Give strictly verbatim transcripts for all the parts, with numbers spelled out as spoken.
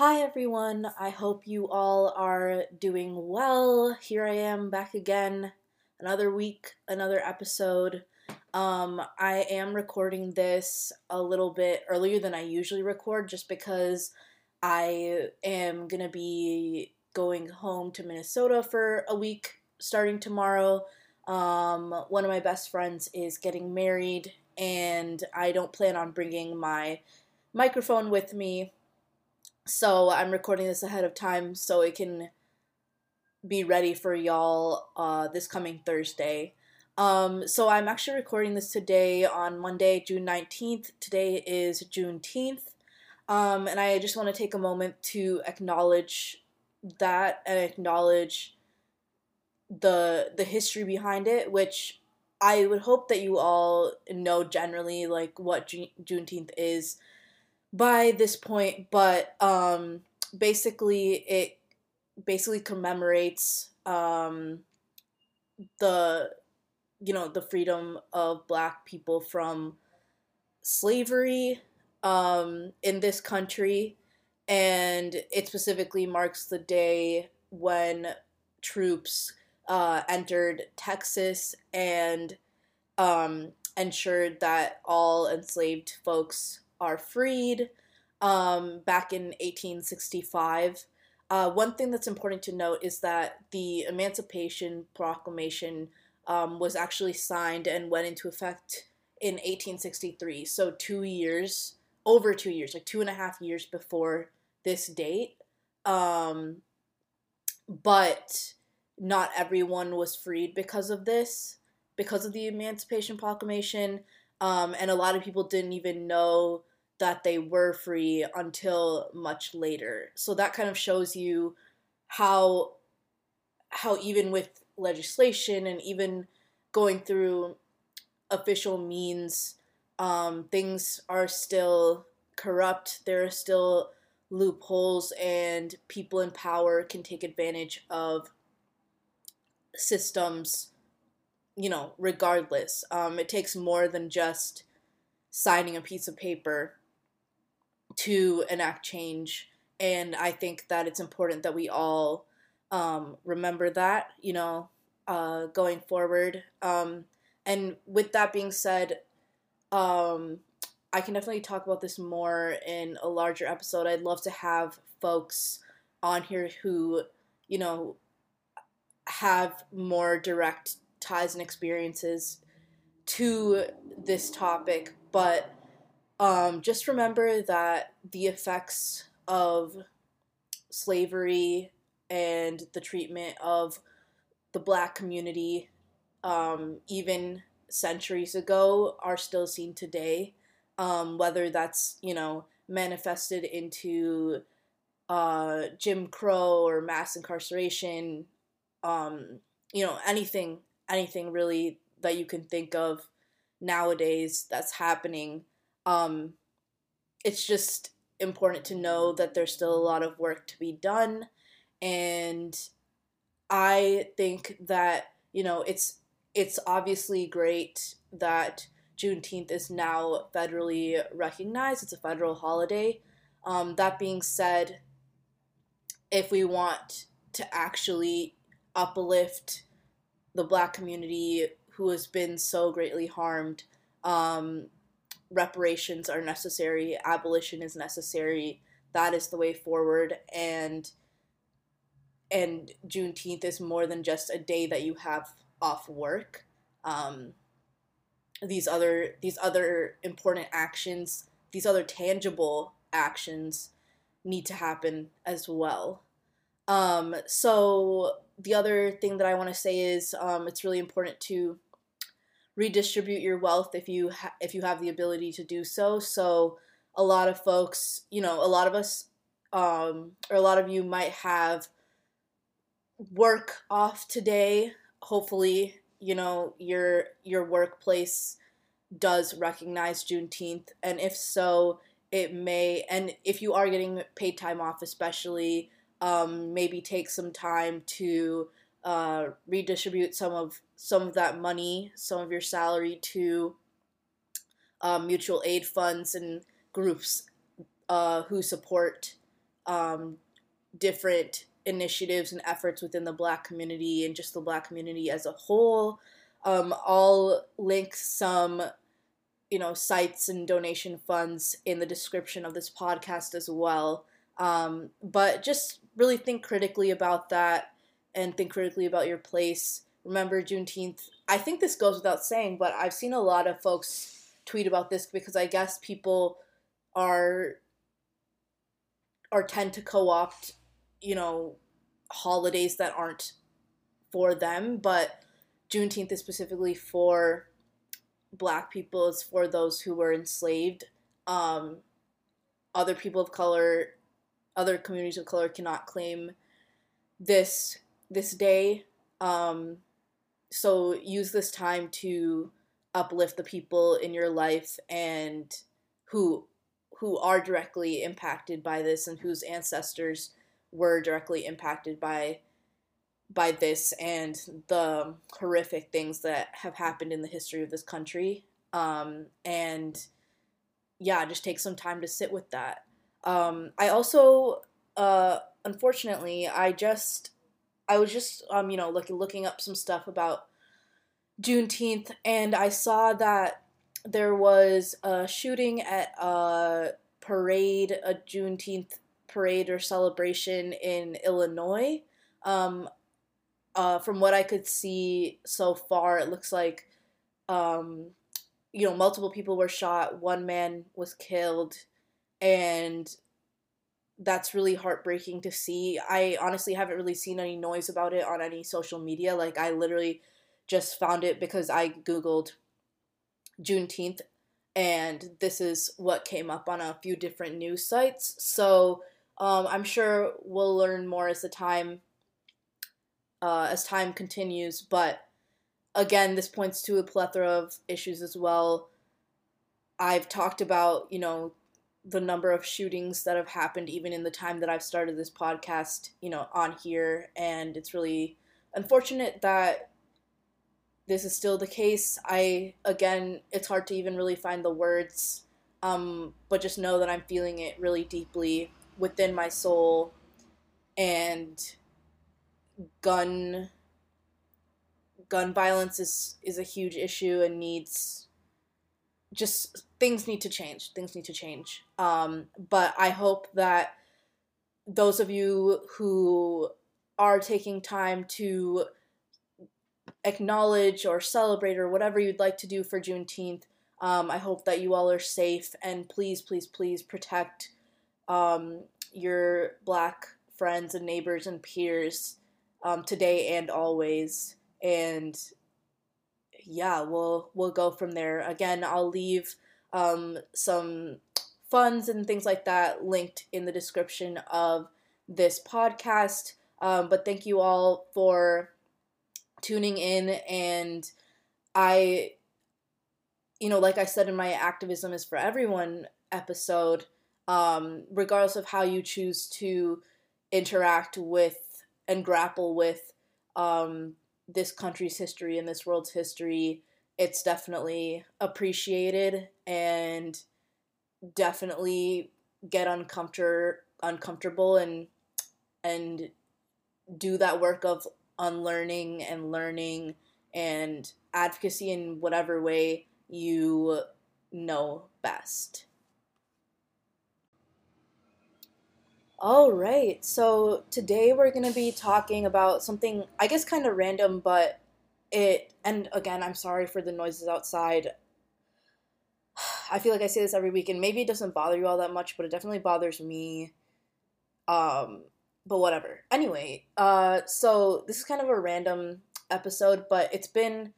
Hi everyone, I hope you all are doing well. Here I am back again, another week, another episode. Um, I am recording this a little bit earlier than I usually record just because I am going to be going home to Minnesota for a week starting tomorrow. Um, one of my best friends is getting married and I don't plan on bringing my microphone with me. So I'm recording this ahead of time so it can be ready for y'all uh, this coming Thursday. Um, so I'm actually recording this today on Monday, June nineteenth. Today is Juneteenth. Um, and I just want to take a moment to acknowledge that and acknowledge the the history behind it, which I would hope that you all know generally, like, what Ju- Juneteenth is by this point, but um, basically it basically commemorates um, the, you know, the freedom of Black people from slavery um, in this country, and it specifically marks the day when troops uh, entered Texas and um, ensured that all enslaved folks are freed um, back in eighteen sixty-five. Uh, one thing that's important to note is that the Emancipation Proclamation um, was actually signed and went into effect in eighteen sixty-three, so two years, over two years, like two and a half years before this date. Um, but not everyone was freed because of this, because of the Emancipation Proclamation, um, and a lot of people didn't even know that they were free until much later. So that kind of shows you how how even with legislation and even going through official means, um, things are still corrupt. There are still loopholes, and people in power can take advantage of systems, you know, regardless. Um, it takes more than just signing a piece of paper to enact change, and I think that it's important that we all um, remember that, you know, uh, going forward. Um, and with that being said, um, I can definitely talk about this more in a larger episode. I'd love to have folks on here who, you know, have more direct ties and experiences to this topic, but Um, just remember that the effects of slavery and the treatment of the Black community, um, even centuries ago, are still seen today. Um, whether that's, you know, manifested into uh, Jim Crow or mass incarceration, um, you know, anything, anything really that you can think of nowadays that's happening. Um, it's just important to know that there's still a lot of work to be done, and I think that, you know, it's it's obviously great that Juneteenth is now federally recognized. It's a federal holiday. Um, that being said, if we want to actually uplift the Black community who has been so greatly harmed, um, reparations are necessary, abolition is necessary, that is the way forward, and and Juneteenth is more than just a day that you have off work. Um, these other these other important actions, these other tangible actions need to happen as well. Um, so the other thing that I want to say is um, it's really important to redistribute your wealth if you ha- if you have the ability to do so. So a lot of folks, you know, a lot of us, um, or a lot of you might have work off today. Hopefully, you know, your your workplace does recognize Juneteenth, and if so, it may. And if you are getting paid time off, especially, um, maybe take some time to uh, redistribute some of some of that money, some of your salary, to um, mutual aid funds and groups uh, who support um, different initiatives and efforts within the Black community and just the Black community as a whole. Um, I'll link some, you know, sites and donation funds in the description of this podcast as well. Um, but just really think critically about that and think critically about your place. Remember Juneteenth. I think this goes without saying, but I've seen a lot of folks tweet about this because I guess people are, or tend to co-opt, you know, holidays that aren't for them, but Juneteenth is specifically for Black people. It's for those who were enslaved. Um, other people of color, other communities of color cannot claim this this day. Um, so use this time to uplift the people in your life and who who are directly impacted by this and whose ancestors were directly impacted by by this and the horrific things that have happened in the history of this country. Um, and yeah, just take some time to sit with that. Um, I also, uh, unfortunately, I just, I was just, um, you know, looking, looking up some stuff about Juneteenth, and I saw that there was a shooting at a parade, a Juneteenth parade or celebration in Illinois. Um, Uh, from what I could see so far, it looks like, um, you know, multiple people were shot, one man was killed, and that's really heartbreaking to see. I honestly haven't really seen any noise about it on any social media. Like, I literally just found it because I Googled Juneteenth, and this is what came up on a few different news sites. So um, I'm sure we'll learn more as the time Uh, as time continues, but again, this points to a plethora of issues as well. I've talked about, you know, the number of shootings that have happened even in the time that I've started this podcast, you know, on here, and it's really unfortunate that this is still the case. I, again, it's hard to even really find the words, um, but just know that I'm feeling it really deeply within my soul, and gun gun violence is, is a huge issue and needs, just, things need to change. Things need to change. Um, but I hope that those of you who are taking time to acknowledge or celebrate or whatever you'd like to do for Juneteenth, um, I hope that you all are safe, and please, please, please protect um, your Black friends and neighbors and peers Um, today and always, and yeah, we'll we'll go from there. Again, I'll leave um, some funds and things like that linked in the description of this podcast, um, but thank you all for tuning in, and I, you know, like I said in my Activism is for Everyone episode, um, regardless of how you choose to interact with and grapple with um, this country's history and this world's history, it's definitely appreciated, and definitely get uncomfort- uncomfortable and and do that work of unlearning and learning and advocacy in whatever way you know best. All right, so today we're going to be talking about something, I guess, kind of random, but it, and again, I'm sorry for the noises outside. I feel like I say this every week, and maybe it doesn't bother you all that much, but it definitely bothers me, um, but whatever. Anyway, uh, so this is kind of a random episode, but it's been,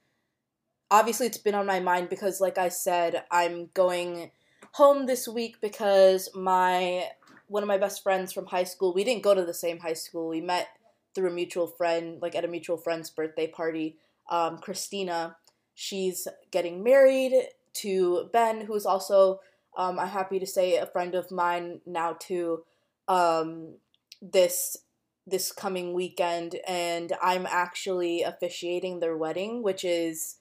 obviously it's been on my mind because, like I said, I'm going home this week because my... one of my best friends from high school, we didn't go to the same high school. We met through a mutual friend, like at a mutual friend's birthday party. Um, Christina, she's getting married to Ben, who's also, um, I'm happy to say, a friend of mine now too, um, this, this coming weekend. And I'm actually officiating their wedding, which is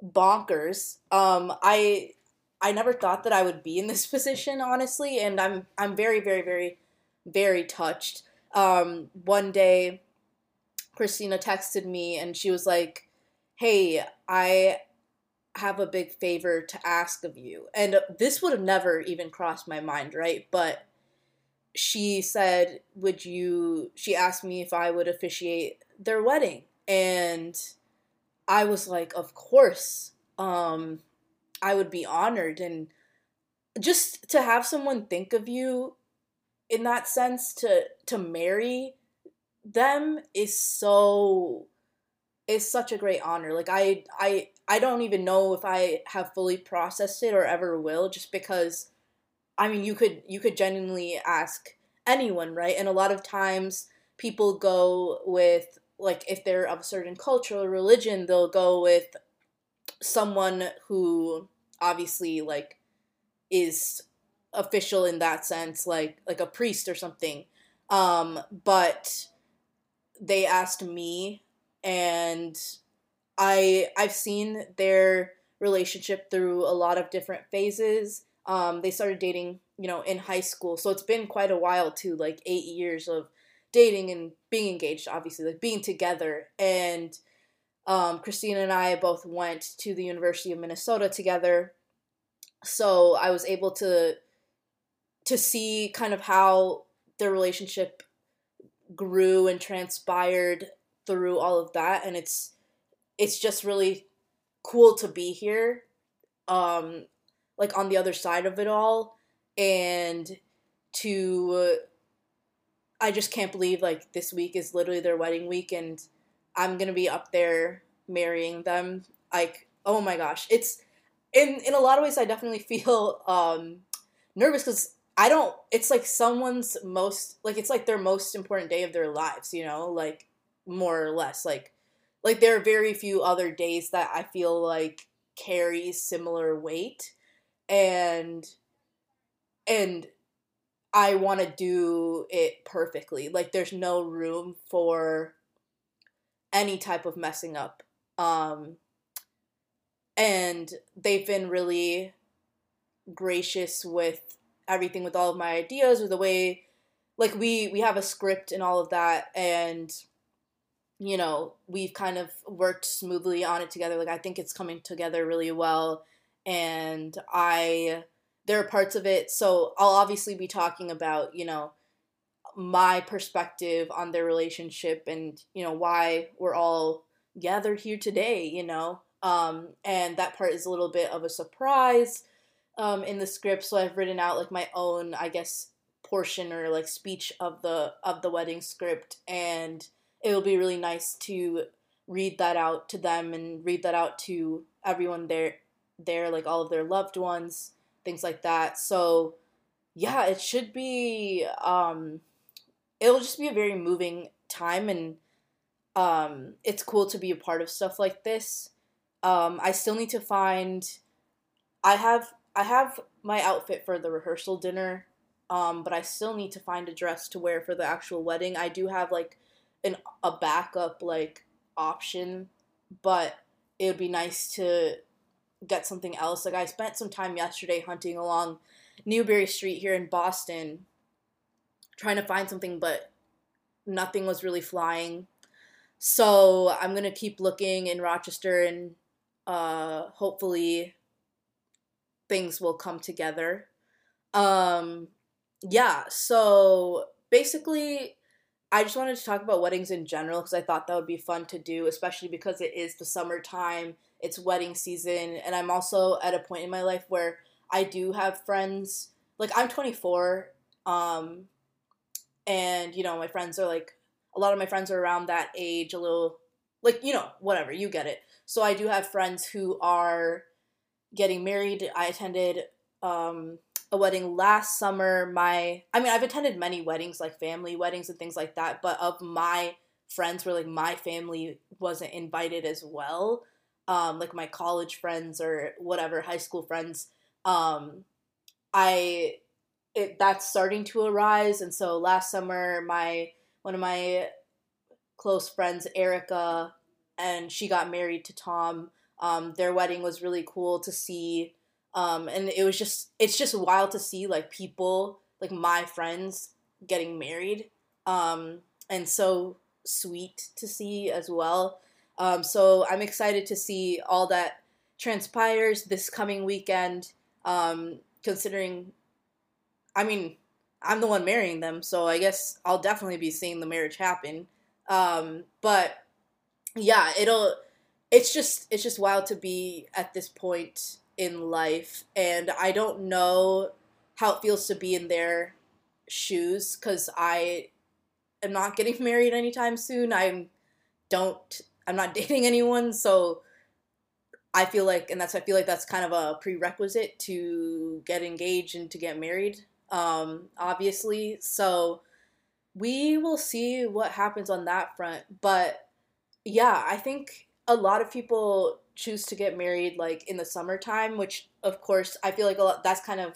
bonkers. Um, I... I never thought that I would be in this position, honestly, and I'm I'm very, very, very very touched. Um, one day, Christina texted me and she was like, hey, I have a big favor to ask of you. And this would have never even crossed my mind, right? But she said, would you, she asked me if I would officiate their wedding. And I was like, of course, um, I would be honored. And just to have someone think of you in that sense, to, to marry them is so, is such a great honor. Like I, I, I don't even know if I have fully processed it or ever will, just because, I mean, you could, you could genuinely ask anyone, right? And a lot of times people go with, like, if they're of a certain culture or religion, they'll go with someone who obviously, like, is official in that sense, like, like a priest or something. Um, but they asked me, and I, I've seen their relationship through a lot of different phases. Um, they started dating, you know, in high school. So it's been quite a while too, like eight years of dating and being engaged, obviously, like being together. And um, Christina and I both went to the University of Minnesota together. So I was able to, to see kind of how their relationship grew and transpired through all of that. And it's, it's just really cool to be here. Um, like on the other side of it all, and to, uh, I just can't believe, like, this week is literally their wedding week, and I'm gonna be up there marrying them, like, oh my gosh, it's, in, in a lot of ways, I definitely feel, um, nervous, because I don't, it's like someone's most, like, it's like their most important day of their lives, you know, like, more or less, like, like, there are very few other days that I feel like carry similar weight. And, and I want to do it perfectly. Like, there's no room for any type of messing up. Um, and they've been really gracious with everything, with all of my ideas, with the way, like, we, we have a script and all of that. And, you know, we've kind of worked smoothly on it together. Like, I think it's coming together really well. And I, there are parts of it, so I'll obviously be talking about, you know, my perspective on their relationship and, you know, why we're all gathered here today, you know, um, and that part is a little bit of a surprise um, in the script, so I've written out, like, my own, I guess, portion or, like, speech of the, of the wedding script, and it'll be really nice to read that out to them and read that out to everyone there, there, like all of their loved ones, things like that. So yeah, it should be, um, it'll just be a very moving time, and um, it's cool to be a part of stuff like this. Um, I still need to find, I have, I have my outfit for the rehearsal dinner, um, but I still need to find a dress to wear for the actual wedding. I do have like an, a backup like option, but it would be nice to get something else. Like, I spent some time yesterday hunting along Newbury Street here in Boston, trying to find something, but nothing was really flying. So I'm going to keep looking in Rochester, and uh, hopefully things will come together. Um, yeah, so basically I just wanted to talk about weddings in general, because I thought that would be fun to do, especially because it is the summertime, it's wedding season, and I'm also at a point in my life where I do have friends, like, I'm twenty-four, um, and, you know, my friends are, like, a lot of my friends are around that age, a little, like, you know, whatever, you get it, so I do have friends who are getting married. I attended, um, a wedding last summer, my, I mean, I've attended many weddings, like, family weddings and things like that, but of my friends where, like, my family wasn't invited as well, Um, like my college friends or whatever, high school friends, um, I, it, that's starting to arise. And so last summer, my, one of my close friends, Erica, and she got married to Tom. Um, their wedding was really cool to see. Um, and it was just, it's just wild to see, like, people, like my friends getting married, um, and so sweet to see as well. Um, so I'm excited to see all that transpires this coming weekend, um, considering, I mean, I'm the one marrying them, so I guess I'll definitely be seeing the marriage happen. Um, but yeah, it'll, it's just, it's just wild to be at this point in life, and I don't know how it feels to be in their shoes, because I am not getting married anytime soon. I'm don't, I'm not dating anyone, so I feel like, and that's, I feel like that's kind of a prerequisite to get engaged and to get married, um, obviously, so we will see what happens on that front. But yeah, I think a lot of people choose to get married like in the summertime, which of course I feel like a lot, that's kind of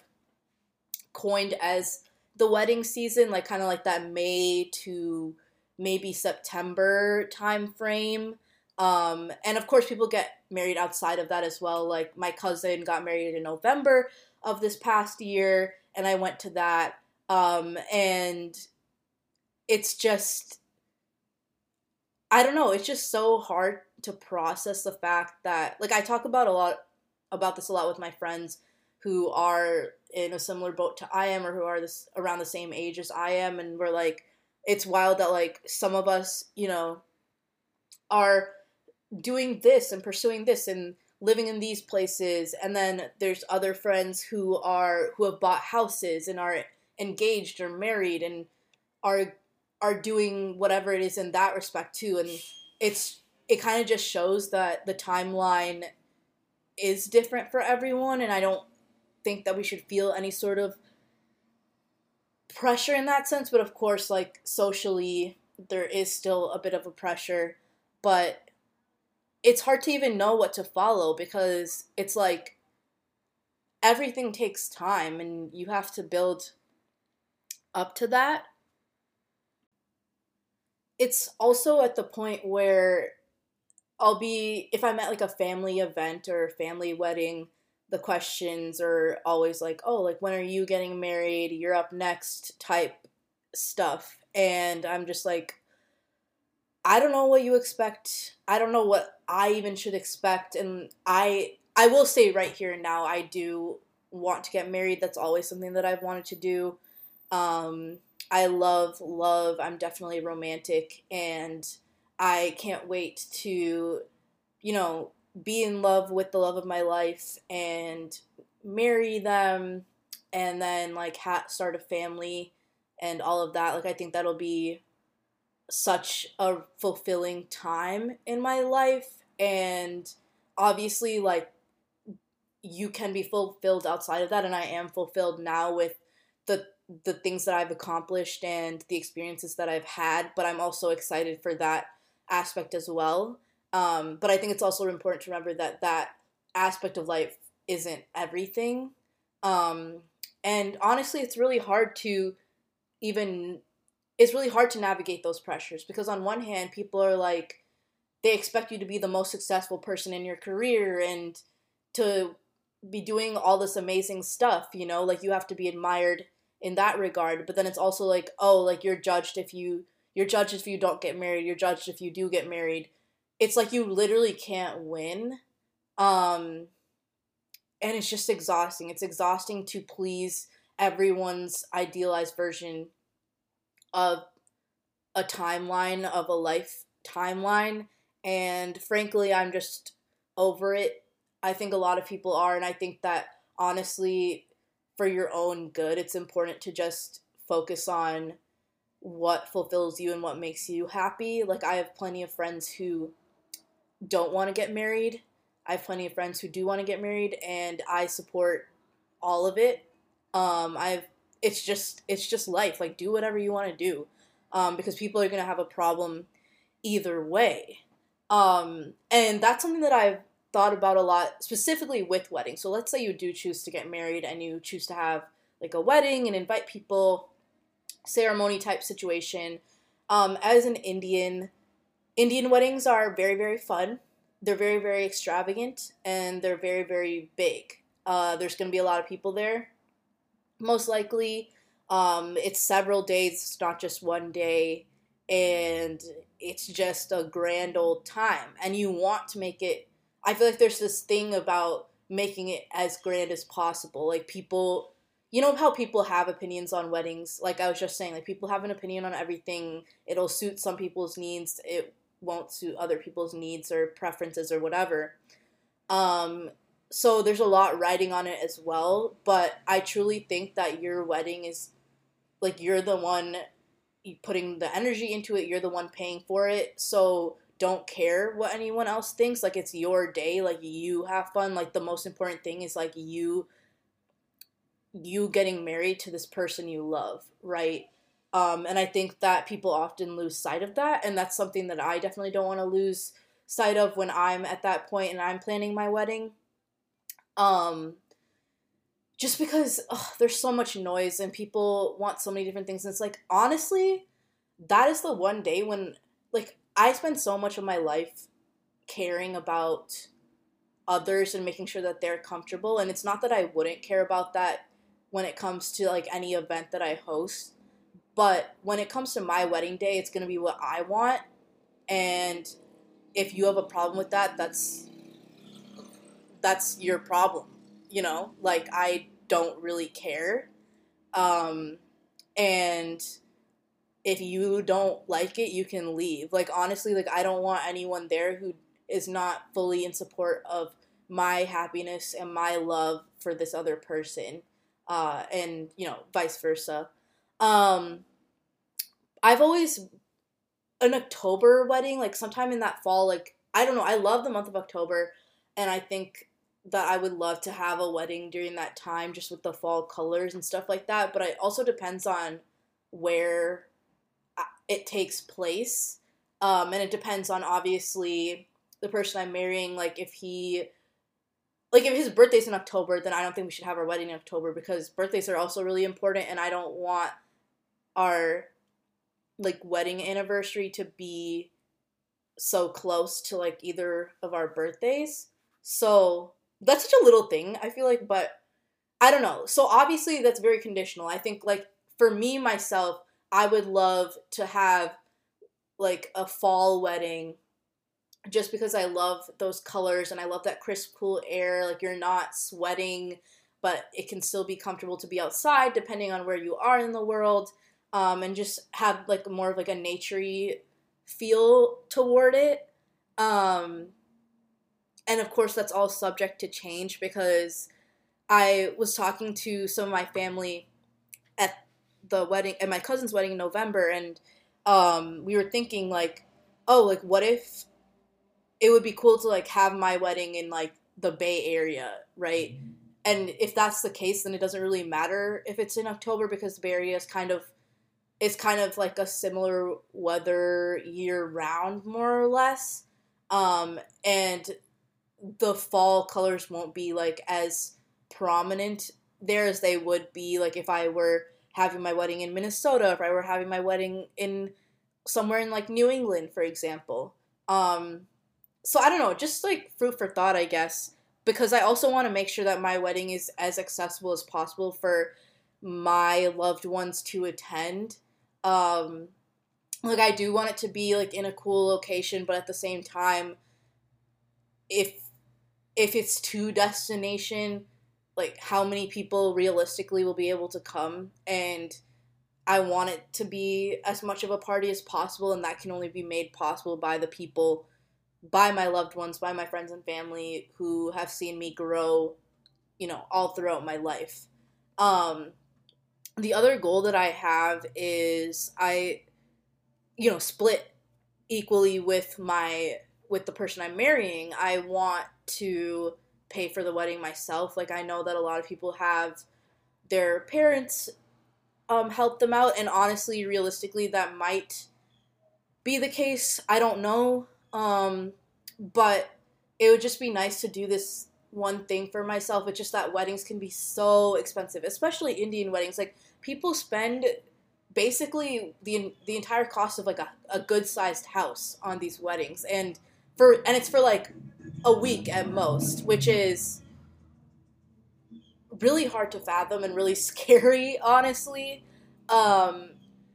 coined as the wedding season, like kind of like that May to maybe September time frame. Um, and of course people get married outside of that as well. Like my cousin got married in November of this past year, and I went to that. Um, and it's just, I don't know, it's just so hard to process the fact that, like, I talk about a lot, about this a lot with my friends who are in a similar boat to I am, or who are this around the same age as I am, and we're like, it's wild that, like, some of us, you know, are doing this and pursuing this and living in these places, and then there's other friends who are, who have bought houses and are engaged or married and are are doing whatever it is in that respect too. And it's, it kind of just shows that the timeline is different for everyone. And I don't think that we should feel any sort of pressure in that sense. But of course, like socially, there is still a bit of a pressure, but it's hard to even know what to follow, because it's like everything takes time and you have to build up to that. It's also at the point where I'll be, if I'm at like a family event or a family wedding, the questions are always like, oh, like, when are you getting married? You're up next type stuff. And I'm just like, I don't know what you expect. I don't know what I even should expect. And I, I will say right here and now, I do want to get married. That's always something that I've wanted to do. Um, I love, love, I'm definitely romantic, and I can't wait to, you know, be in love with the love of my life and marry them, and then, like, ha- start a family and all of that. Like, I think that'll be such a fulfilling time in my life, and obviously, like, you can be fulfilled outside of that, and I am fulfilled now with the the things that I've accomplished and the experiences that I've had, but I'm also excited for that aspect as well. Um, but I think it's also important to remember that that aspect of life isn't everything. Um, and honestly, it's really hard to even, it's really hard to navigate those pressures, because on one hand, people are like, they expect you to be the most successful person in your career and to be doing all this amazing stuff, you know, like you have to be admired in that regard. But then it's also like, oh, like you're judged if you, you're judged if you don't get married, you're judged if you do get married. It's like you literally can't win. Um, and it's just exhausting. It's exhausting to please everyone's idealized version of a timeline, of a life timeline. And frankly, I'm just over it. I think a lot of people are, and I think that honestly, for your own good, it's important to just focus on what fulfills you and what makes you happy. Like, I have plenty of friends who don't want to get married. I have plenty of friends who do want to get married, and I support all of it. Um, I've, it's just, it's just life. Like, do whatever you want to do, um, because people are going to have a problem either way. Um, and that's something that I've thought about a lot, specifically with weddings. So let's say you do choose to get married and you choose to have like a wedding and invite people, ceremony type situation. Um, as an Indian, Indian weddings are very, very fun. They're very, very extravagant, and they're very, very big. Uh, there's going to be a lot of people there, most likely. Um, it's several days, it's not just one day, and it's just a grand old time. And you want to make it, I feel like there's this thing about making it as grand as possible. Like people, you know how people have opinions on weddings? Like I was just saying, like people have an opinion on everything. It'll suit some people's needs. It won't suit other people's needs or preferences or whatever. Um, so there's a lot riding on it as well. But I truly think that your wedding is, like, you're the one putting the energy into it. You're the one paying for it. So don't care what anyone else thinks. Like, it's your day. Like, you have fun. Like, the most important thing is, like, you you getting married to this person you love, right? Um, and I think that people often lose sight of that. And that's something that I definitely don't want to lose sight of when I'm at that point and I'm planning my wedding. Um... Just because ugh, there's so much noise and people want so many different things. And it's like, honestly, that is the one day when, like, I spend so much of my life caring about others and making sure that they're comfortable. And it's not that I wouldn't care about that when it comes to, like, any event that I host. But when it comes to my wedding day, it's going to be what I want. And if you have a problem with that, that's that's your problem. You know, like, I don't really care. Um, and if you don't like it, you can leave. Like, honestly, like, I don't want anyone there who is not fully in support of my happiness and my love for this other person. Uh, and, you know, vice versa. Um, I've always, an October wedding, like, sometime in that fall, like, I don't know, I love the month of October, and I think that I would love to have a wedding during that time, just with the fall colors and stuff like that. But it also depends on where it takes place. Um, and it depends on, obviously, the person I'm marrying. Like, if he, like, if his birthday's in October, then I don't think we should have our wedding in October, because birthdays are also really important. And I don't want our, like, wedding anniversary to be so close to, like, either of our birthdays. So that's such a little thing, I feel like, but I don't know. So obviously that's very conditional. I think, like, for me, myself, I would love to have, like, a fall wedding, just because I love those colors and I love that crisp, cool air. Like, you're not sweating, but it can still be comfortable to be outside, depending on where you are in the world, um, and just have, like, more of, like, a naturey feel toward it. Um... And, of course, that's all subject to change, because I was talking to some of my family at the wedding, at my cousin's wedding in November, and um, we were thinking, like, oh, like, what if it would be cool to, like, have my wedding in, like, the Bay Area, right? And if that's the case, then it doesn't really matter if it's in October, because the Bay Area is kind of, it's kind of, like, a similar weather year-round, more or less, um, and the fall colors won't be, like, as prominent there as they would be, like, if I were having my wedding in Minnesota, if I were having my wedding in somewhere in, like, New England, for example. Um, so I don't know, just, like, food for thought, I guess, because I also want to make sure that my wedding is as accessible as possible for my loved ones to attend. Um, like, I do want it to be, like, in a cool location, but at the same time, if If it's to destination, like, how many people realistically will be able to come? And I want it to be as much of a party as possible, and that can only be made possible by the people, by my loved ones, by my friends and family who have seen me grow, you know, all throughout my life. Um, the other goal that I have is I, you know, split equally with my with the person I'm marrying. I want to pay for the wedding myself. Like, I know that a lot of people have their parents um, help them out, and honestly, realistically, that might be the case. I don't know, um, but it would just be nice to do this one thing for myself. It's just that weddings can be so expensive, especially Indian weddings. Like, people spend basically the the entire cost of, like, a, a good-sized house on these weddings, and For, and it's for, like, a week at most, which is really hard to fathom and really scary, honestly. Um,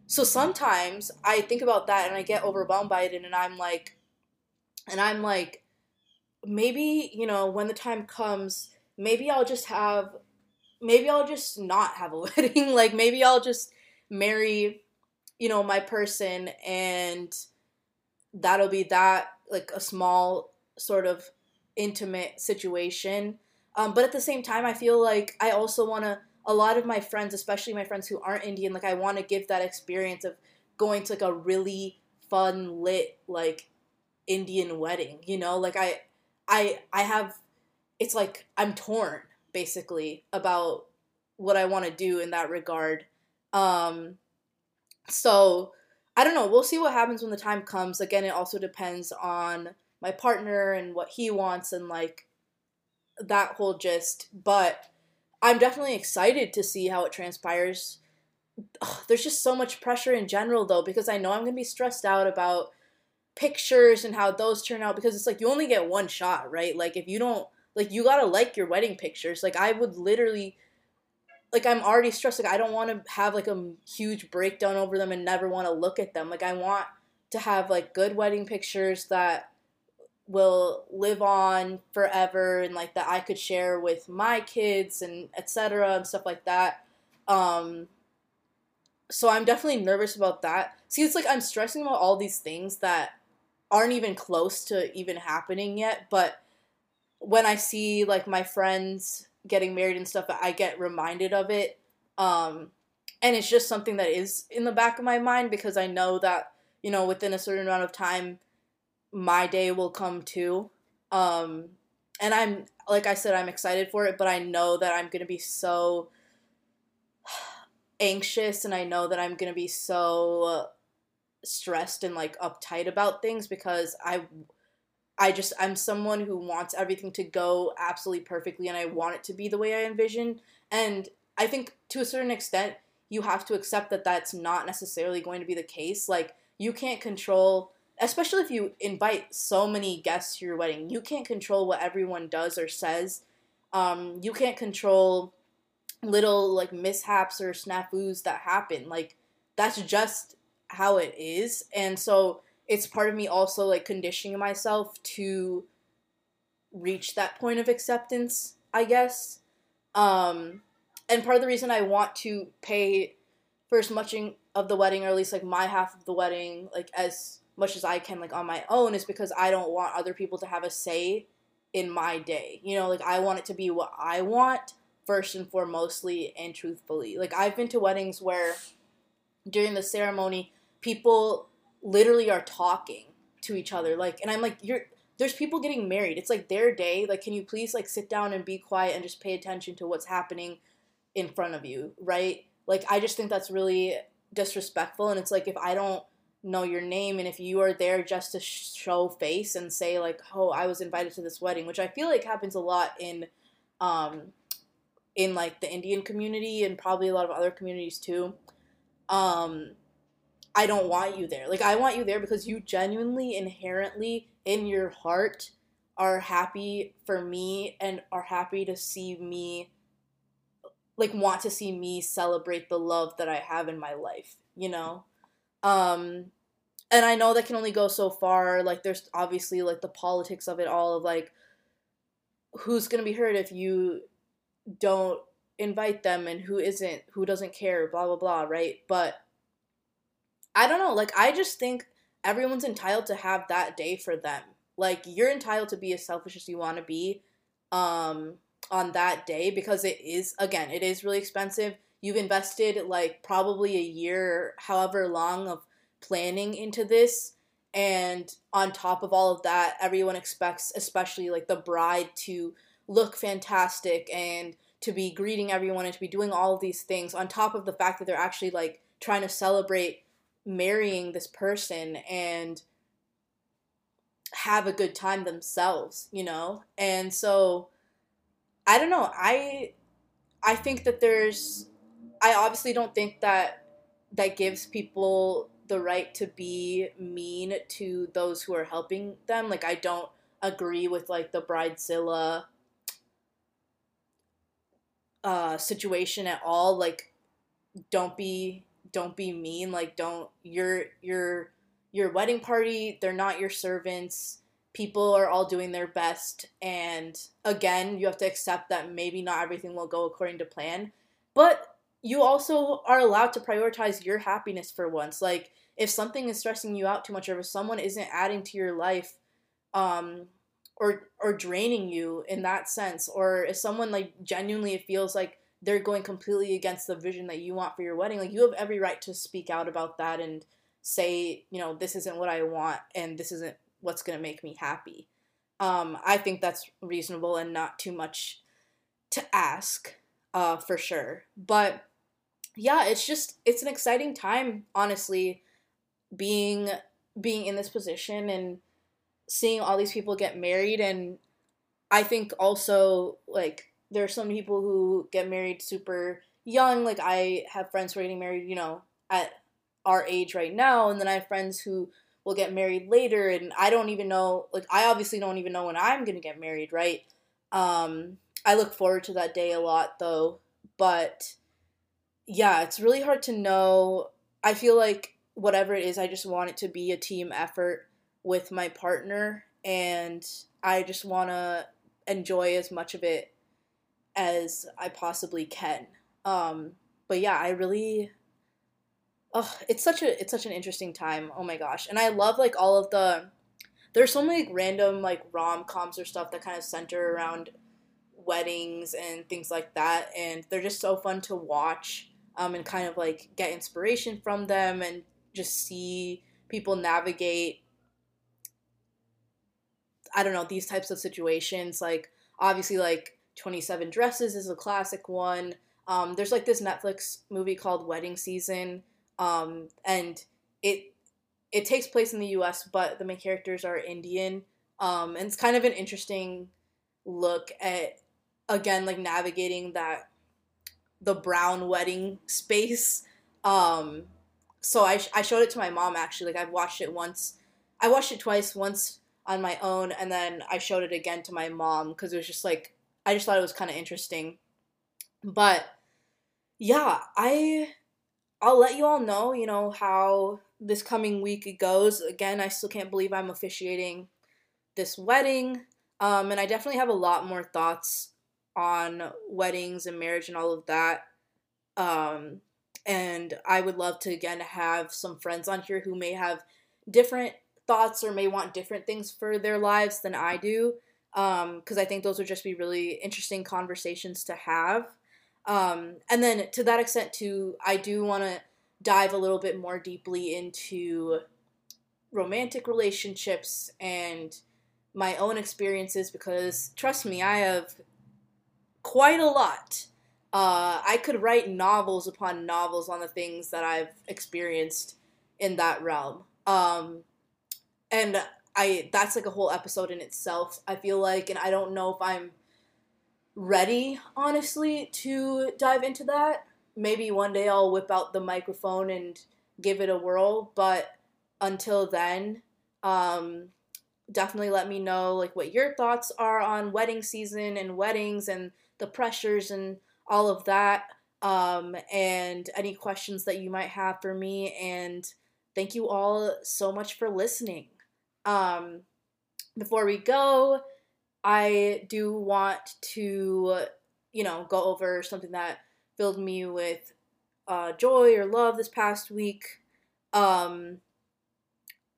so sometimes I think about that and I get overwhelmed by it, and, and I'm like, and I'm like, maybe, you know, when the time comes, maybe I'll just have, maybe I'll just not have a wedding. Like, maybe I'll just marry, you know, my person, and that'll be that, like a small sort of intimate situation. Um, but at the same time, I feel like I also want to, a lot of my friends, especially my friends who aren't Indian, like I want to give that experience of going to like a really fun, lit, like Indian wedding, you know, like I, I, I have, it's like, I'm torn basically about what I want to do in that regard. Um, so I don't know. We'll see what happens when the time comes. Again, it also depends on my partner and what he wants and like that whole gist, but I'm definitely excited to see how it transpires. Ugh, there's just so much pressure in general though, because I know I'm going to be stressed out about pictures and how those turn out, because it's like, you only get one shot, right? Like if you don't, like you got to like your wedding pictures. Like I would literally, like I'm already stressed. Like I don't want to have like a huge breakdown over them and never want to look at them. Like I want to have like good wedding pictures that will live on forever and like that I could share with my kids and et cetera and stuff like that. Um, so I'm definitely nervous about that. See, it's like I'm stressing about all these things that aren't even close to even happening yet. But when I see like my friends getting married and stuff, I get reminded of it. Um, and it's just something that is in the back of my mind, because I know that, you know, within a certain amount of time, my day will come too. Um, and I'm, like I said, I'm excited for it, but I know that I'm going to be so anxious, and I know that I'm going to be so stressed and like uptight about things, because I, I just, I'm someone who wants everything to go absolutely perfectly, and I want it to be the way I envision. And I think to a certain extent, you have to accept that that's not necessarily going to be the case. Like you can't control, especially if you invite so many guests to your wedding, you can't control what everyone does or says. Um, you can't control little like mishaps or snafus that happen. Like that's just how it is. And so it's part of me also like conditioning myself to reach that point of acceptance, I guess. Um, and part of the reason I want to pay for as much of the wedding, or at least like my half of the wedding, like as much as I can, like on my own, is because I don't want other people to have a say in my day. You know, like I want it to be what I want first and foremostly and truthfully. Like I've been to weddings where during the ceremony, people literally are talking to each other. Like, and I'm like, you're, there's people getting married. It's like their day. Like, can you please like sit down and be quiet and just pay attention to what's happening in front of you? Right? Like, I just think that's really disrespectful. And it's like, if I don't know your name, and if you are there just to show face and say like, oh, I was invited to this wedding, which I feel like happens a lot in um in like the Indian community and probably a lot of other communities too, um I don't want you there. Like I want you there because you genuinely, inherently in your heart are happy for me and are happy to see me, like want to see me celebrate the love that I have in my life, you know. Um, and I know that can only go so far. Like there's obviously like the politics of it all, of like, who's going to be hurt if you don't invite them, and who isn't, who doesn't care, blah, blah, blah. Right. But I don't know. Like, I just think everyone's entitled to have that day for them. Like you're entitled to be as selfish as you want to be, um, on that day, because it is, again, it is really expensive. You've invested like probably a year, however long, of planning into this. And on top of all of that, everyone expects, especially like the bride, to look fantastic and to be greeting everyone and to be doing all of these things, on top of the fact that they're actually like trying to celebrate marrying this person and have a good time themselves, you know? And so I don't know. I, I think that there's, I obviously don't think that that gives people the right to be mean to those who are helping them. Like, I don't agree with, like, the bridezilla uh, situation at all. Like, don't be don't be mean. Like, don't, your your your wedding party, they're not your servants. People are all doing their best. And again, you have to accept that maybe not everything will go according to plan. But you also are allowed to prioritize your happiness for once. Like, if something is stressing you out too much, or if someone isn't adding to your life, um, or or draining you in that sense, or if someone, like, genuinely feels like they're going completely against the vision that you want for your wedding, like, you have every right to speak out about that and say, you know, this isn't what I want, and this isn't what's going to make me happy. Um, I think that's reasonable and not too much to ask, uh, for sure. But yeah, it's just, it's an exciting time, honestly, being, being in this position and seeing all these people get married. And I think also, like, there are some people who get married super young. Like, I have friends who are getting married, you know, at our age right now. And then I have friends who will get married later, and I don't even know, like, I obviously don't even know when I'm going to get married, right? Um, I look forward to that day a lot, though. But yeah, it's really hard to know. I feel like whatever it is, I just want it to be a team effort with my partner, and I just want to enjoy as much of it as I possibly can. Um, but yeah, I really... Oh, it's such a it's such an interesting time. Oh my gosh. And I love, like, all of the, there's so many, like, random, like, rom-coms or stuff that kind of center around weddings and things like that, and they're just so fun to watch, um, and kind of, like, get inspiration from them and just see people navigate, I don't know, these types of situations. Like, obviously, like, twenty-seven Dresses is a classic one. Um, there's, like, this Netflix movie called Wedding Season. Um, and it, it takes place in the U S, but the main characters are Indian. Um, and it's kind of an interesting look at, again, like, navigating that, the brown wedding space. Um, so I, I showed it to my mom, actually. Like, I've watched it once, I watched it twice, once on my own. And then I showed it again to my mom, 'cause it was just like, I just thought it was kind of interesting. But yeah, I... I'll let you all know, you know, how this coming week goes. Again, I still can't believe I'm officiating this wedding. Um, and I definitely have a lot more thoughts on weddings and marriage and all of that. Um, and I would love to, again, have some friends on here who may have different thoughts or may want different things for their lives than I do. Um, 'cause I think those would just be really interesting conversations to have. Um, and then to that extent too, I do want to dive a little bit more deeply into romantic relationships and my own experiences, because trust me, I have quite a lot. Uh, I could write novels upon novels on the things that I've experienced in that realm. Um, and I, that's like a whole episode in itself, I feel like, and I don't know if I'm ready, honestly, to dive into that. Maybe one day I'll whip out the microphone and give it a whirl, but until then, um, definitely let me know, like, what your thoughts are on wedding season and weddings and the pressures and all of that, um, and any questions that you might have for me, and thank you all so much for listening. Um, before we go, I do want to, you know, go over something that filled me with uh, joy or love this past week. Um,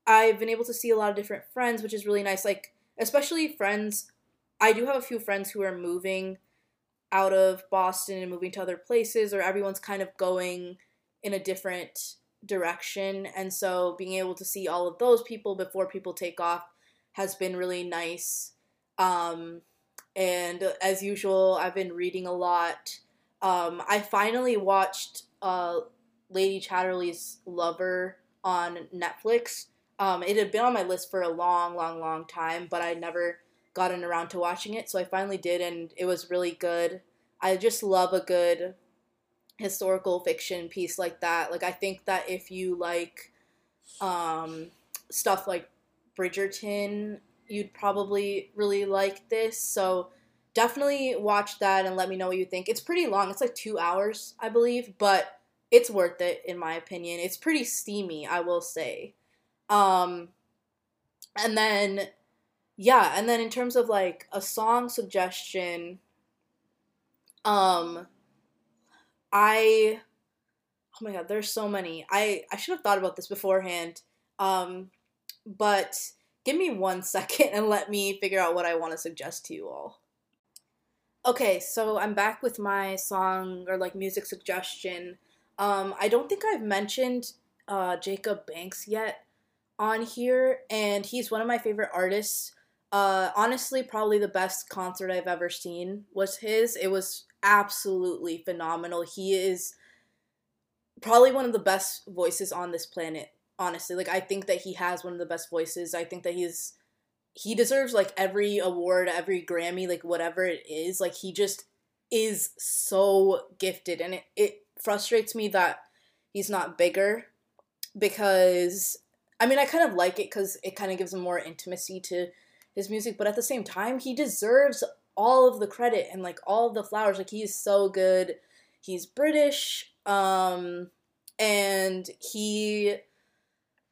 I've been able to see a lot of different friends, which is really nice. Like, especially friends, I do have a few friends who are moving out of Boston and moving to other places, or everyone's kind of going in a different direction. And so being able to see all of those people before people take off has been really nice. Um, and as usual, I've been reading a lot. Um, I finally watched, uh, Lady Chatterley's Lover on Netflix. Um, it had been on my list for a long, long, long time, but I never gotten around to watching it. So I finally did, and it was really good. I just love a good historical fiction piece like that. Like, I think that if you like, um, stuff like Bridgerton, you'd probably really like this. So definitely watch that and let me know what you think. It's pretty long. It's like two hours, I believe, but it's worth it, in my opinion. It's pretty steamy, I will say. Um, and then, yeah, and then in terms of, like, a song suggestion, um, I, oh my god, there's so many. I, I should have thought about this beforehand, um, but give me one second and let me figure out what I want to suggest to you all. Okay, so I'm back with my song or, like, music suggestion. Um, I don't think I've mentioned uh, Jacob Banks yet on here, and he's one of my favorite artists. Uh, honestly, probably the best concert I've ever seen was his. It was absolutely phenomenal. He is probably one of the best voices on this planet, honestly. Like, I think that he has one of the best voices. I think that he's... He deserves, like, every award, every Grammy, like, whatever it is. Like, he just is so gifted. And it, it frustrates me that he's not bigger because, I mean, I kind of like it because it kind of gives him more intimacy to his music. But at the same time, he deserves all of the credit and, like, all of the flowers. Like, he's so good. He's British. Um, and he...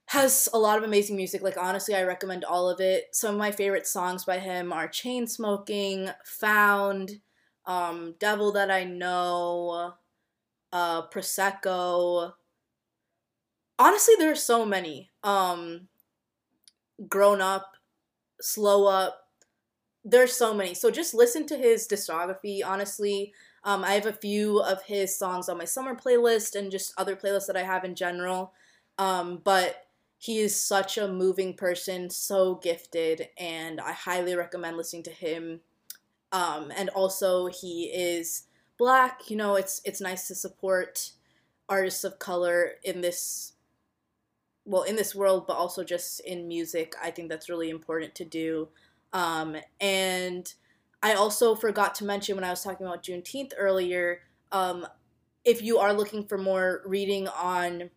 has a lot of amazing music. Like, honestly, I recommend all of it. Some of my favorite songs by him are Chainsmoking, Found, um, Devil That I Know, uh, Prosecco. Honestly, there are so many. Um, Grown Up, Slow Up. There's so many. So just listen to his discography, honestly. Um, I have a few of his songs on my summer playlist and just other playlists that I have in general. Um, but... He is such a moving person, so gifted, and I highly recommend listening to him. Um, and also, he is Black. You know, it's it's nice to support artists of color in this, well, in this world, but also just in music. I think that's really important to do. Um, and I also forgot to mention when I was talking about Juneteenth earlier, um, if you are looking for more reading on,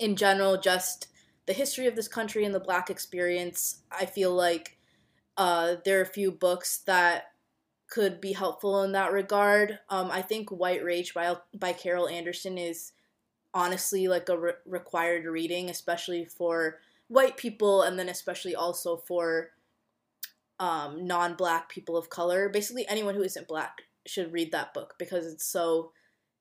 in general, just... the history of this country and the Black experience, I feel like uh, there are a few books that could be helpful in that regard. Um, I think White Rage by, by Carol Anderson is honestly like a re- required reading, especially for white people and then especially also for um, non-Black people of color. Basically, anyone who isn't Black should read that book because it's so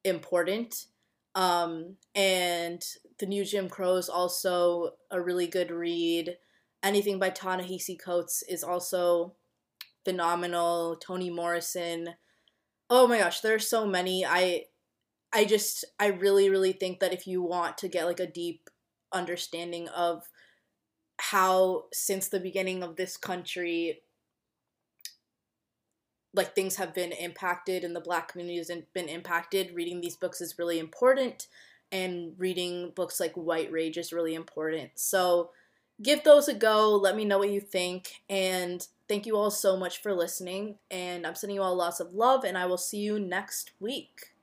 important. Um, and... The New Jim Crow is also a really good read. Anything by Ta-Nehisi Coates is also phenomenal. Toni Morrison. Oh my gosh, there are so many. I I just, I really, really think that if you want to get like a deep understanding of how since the beginning of this country, like things have been impacted and the Black community has been impacted, reading these books is really important. And reading books like White Rage is really important. So give those a go. Let me know what you think. And thank you all so much for listening. And I'm sending you all lots of love. And I will see you next week.